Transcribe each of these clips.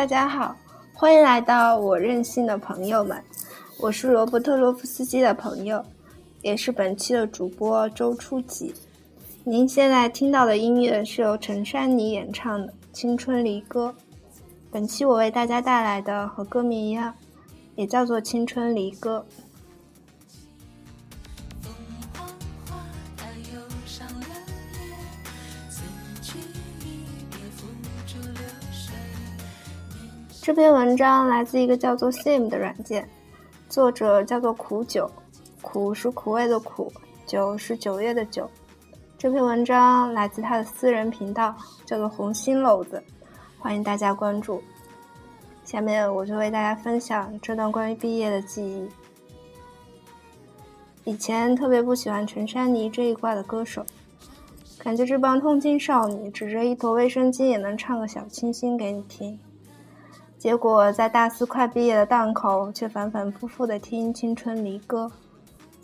大家好，欢迎来到我任性的朋友们，我是罗伯特洛夫斯基的朋友，也是本期的主播周初吉。您现在听到的音乐是由陈珊妮演唱的《青春离歌》。本期我为大家带来的和歌名一样，也叫做《青春离歌》。这篇文章来自一个叫做 same 的软件，作者叫做苦酒，苦是苦味的苦，酒是九月的酒。这篇文章来自他的私人频道，叫做红心篓子，欢迎大家关注。下面我就为大家分享这段关于毕业的记忆。以前特别不喜欢陈珊妮这一挂的歌手，感觉这帮痛经少女指着一坨卫生巾也能唱个小清新给你听。结果在大四快毕业的档口，却反反复复地听《青春离歌》，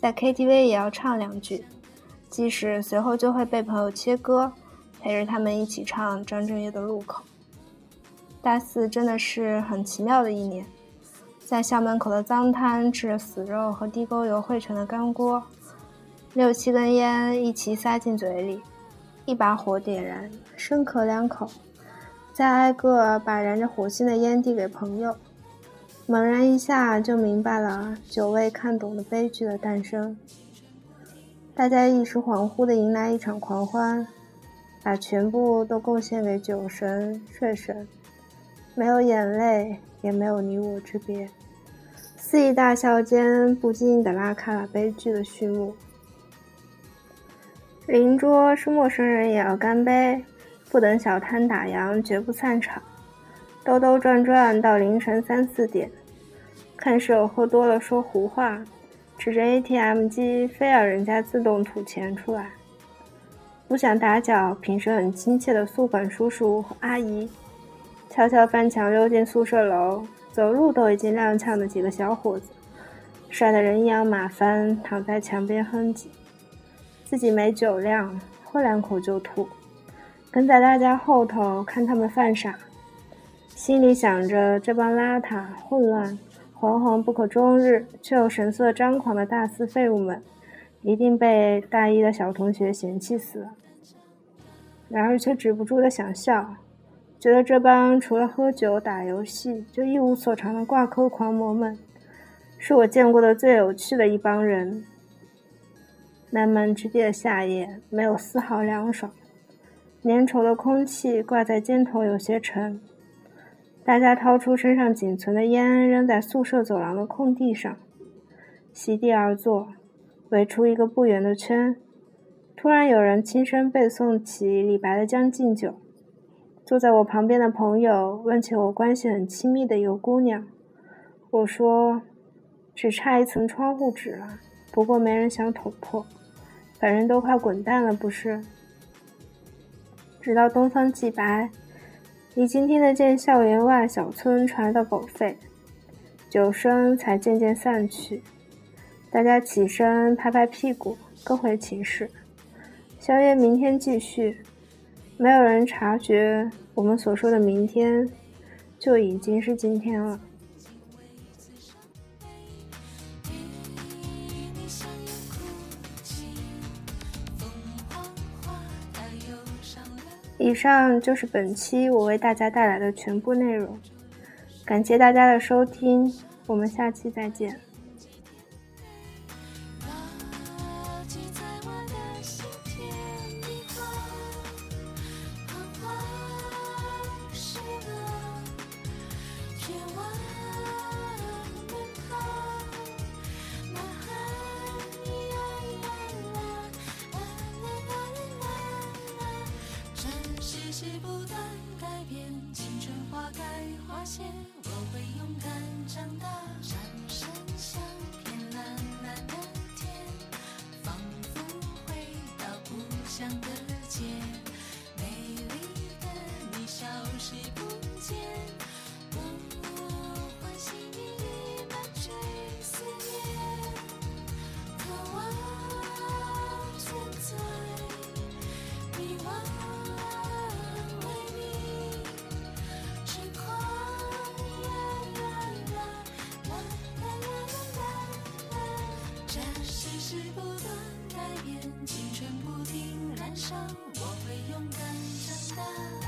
在 KTV 也要唱两句，即使随后就会被朋友切歌，陪着他们一起唱张震岳的《路口》。大四真的是很奇妙的一年，在校门口的脏摊吃着死肉和地沟油汇成的干锅，6-7根烟一起塞进嘴里，一把火点燃，深咳两口，再挨个把燃着火星的烟递给朋友，猛然一下就明白了久未看懂的悲剧的诞生。大家一时恍惚地迎来一场狂欢，把全部都贡献给酒神、睡神，没有眼泪，也没有你我之别。肆意大笑间，不经意地拉开了悲剧的序幕。邻桌是陌生人也要干杯，不等小摊打烊，绝不散场，兜兜转转到凌晨3-4点，看室友喝多了说胡话，指着 ATM 机非要人家自动吐钱出来。不想打搅平时很亲切的宿管叔叔和阿姨，悄悄翻墙溜进宿舍楼，走路都已经踉跄的几个小伙子，晒得人仰马翻，躺在墙边哼唧。自己没酒量，喝两口就吐，跟在大家后头看他们犯傻，心里想着这帮邋遢、混乱、惶惶不可终日却又神色张狂的大四废物们，一定被大一的小同学嫌弃死了。然而却止不住的想笑，觉得这帮除了喝酒打游戏就一无所长的挂科狂魔们，是我见过的最有趣的一帮人。漫漫之地的夏夜没有丝毫凉爽，粘稠的空气挂在肩头有些沉，大家掏出身上仅存的烟扔在宿舍走廊的空地上，席地而坐，围出一个不圆的圈。突然有人轻声背诵起李白的《将进酒》，坐在我旁边的朋友问起我关系很亲密的尤姑娘，我说只差一层窗户纸了，不过没人想捅破，反正都快滚蛋了不是。直到东方既白，已经听得见校园外小村传来的狗吠，酒声才渐渐散去。大家起身拍拍屁股各回寝室，宵夜明天继续。没有人察觉我们所说的明天就已经是今天了。以上就是本期我为大家带来的全部内容，感谢大家的收听，我们下期再见。世不断改变，青春花开花谢，我会勇敢长大。世不断改变，青春不停燃烧，我会勇敢长大。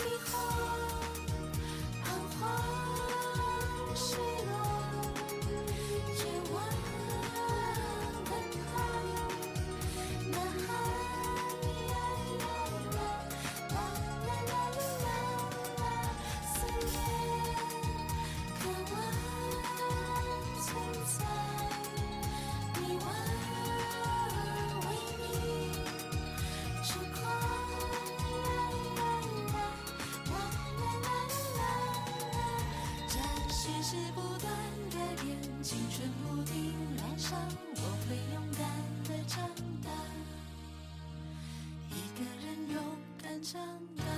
霓虹彷徨坠落，长大，一个人勇敢长大。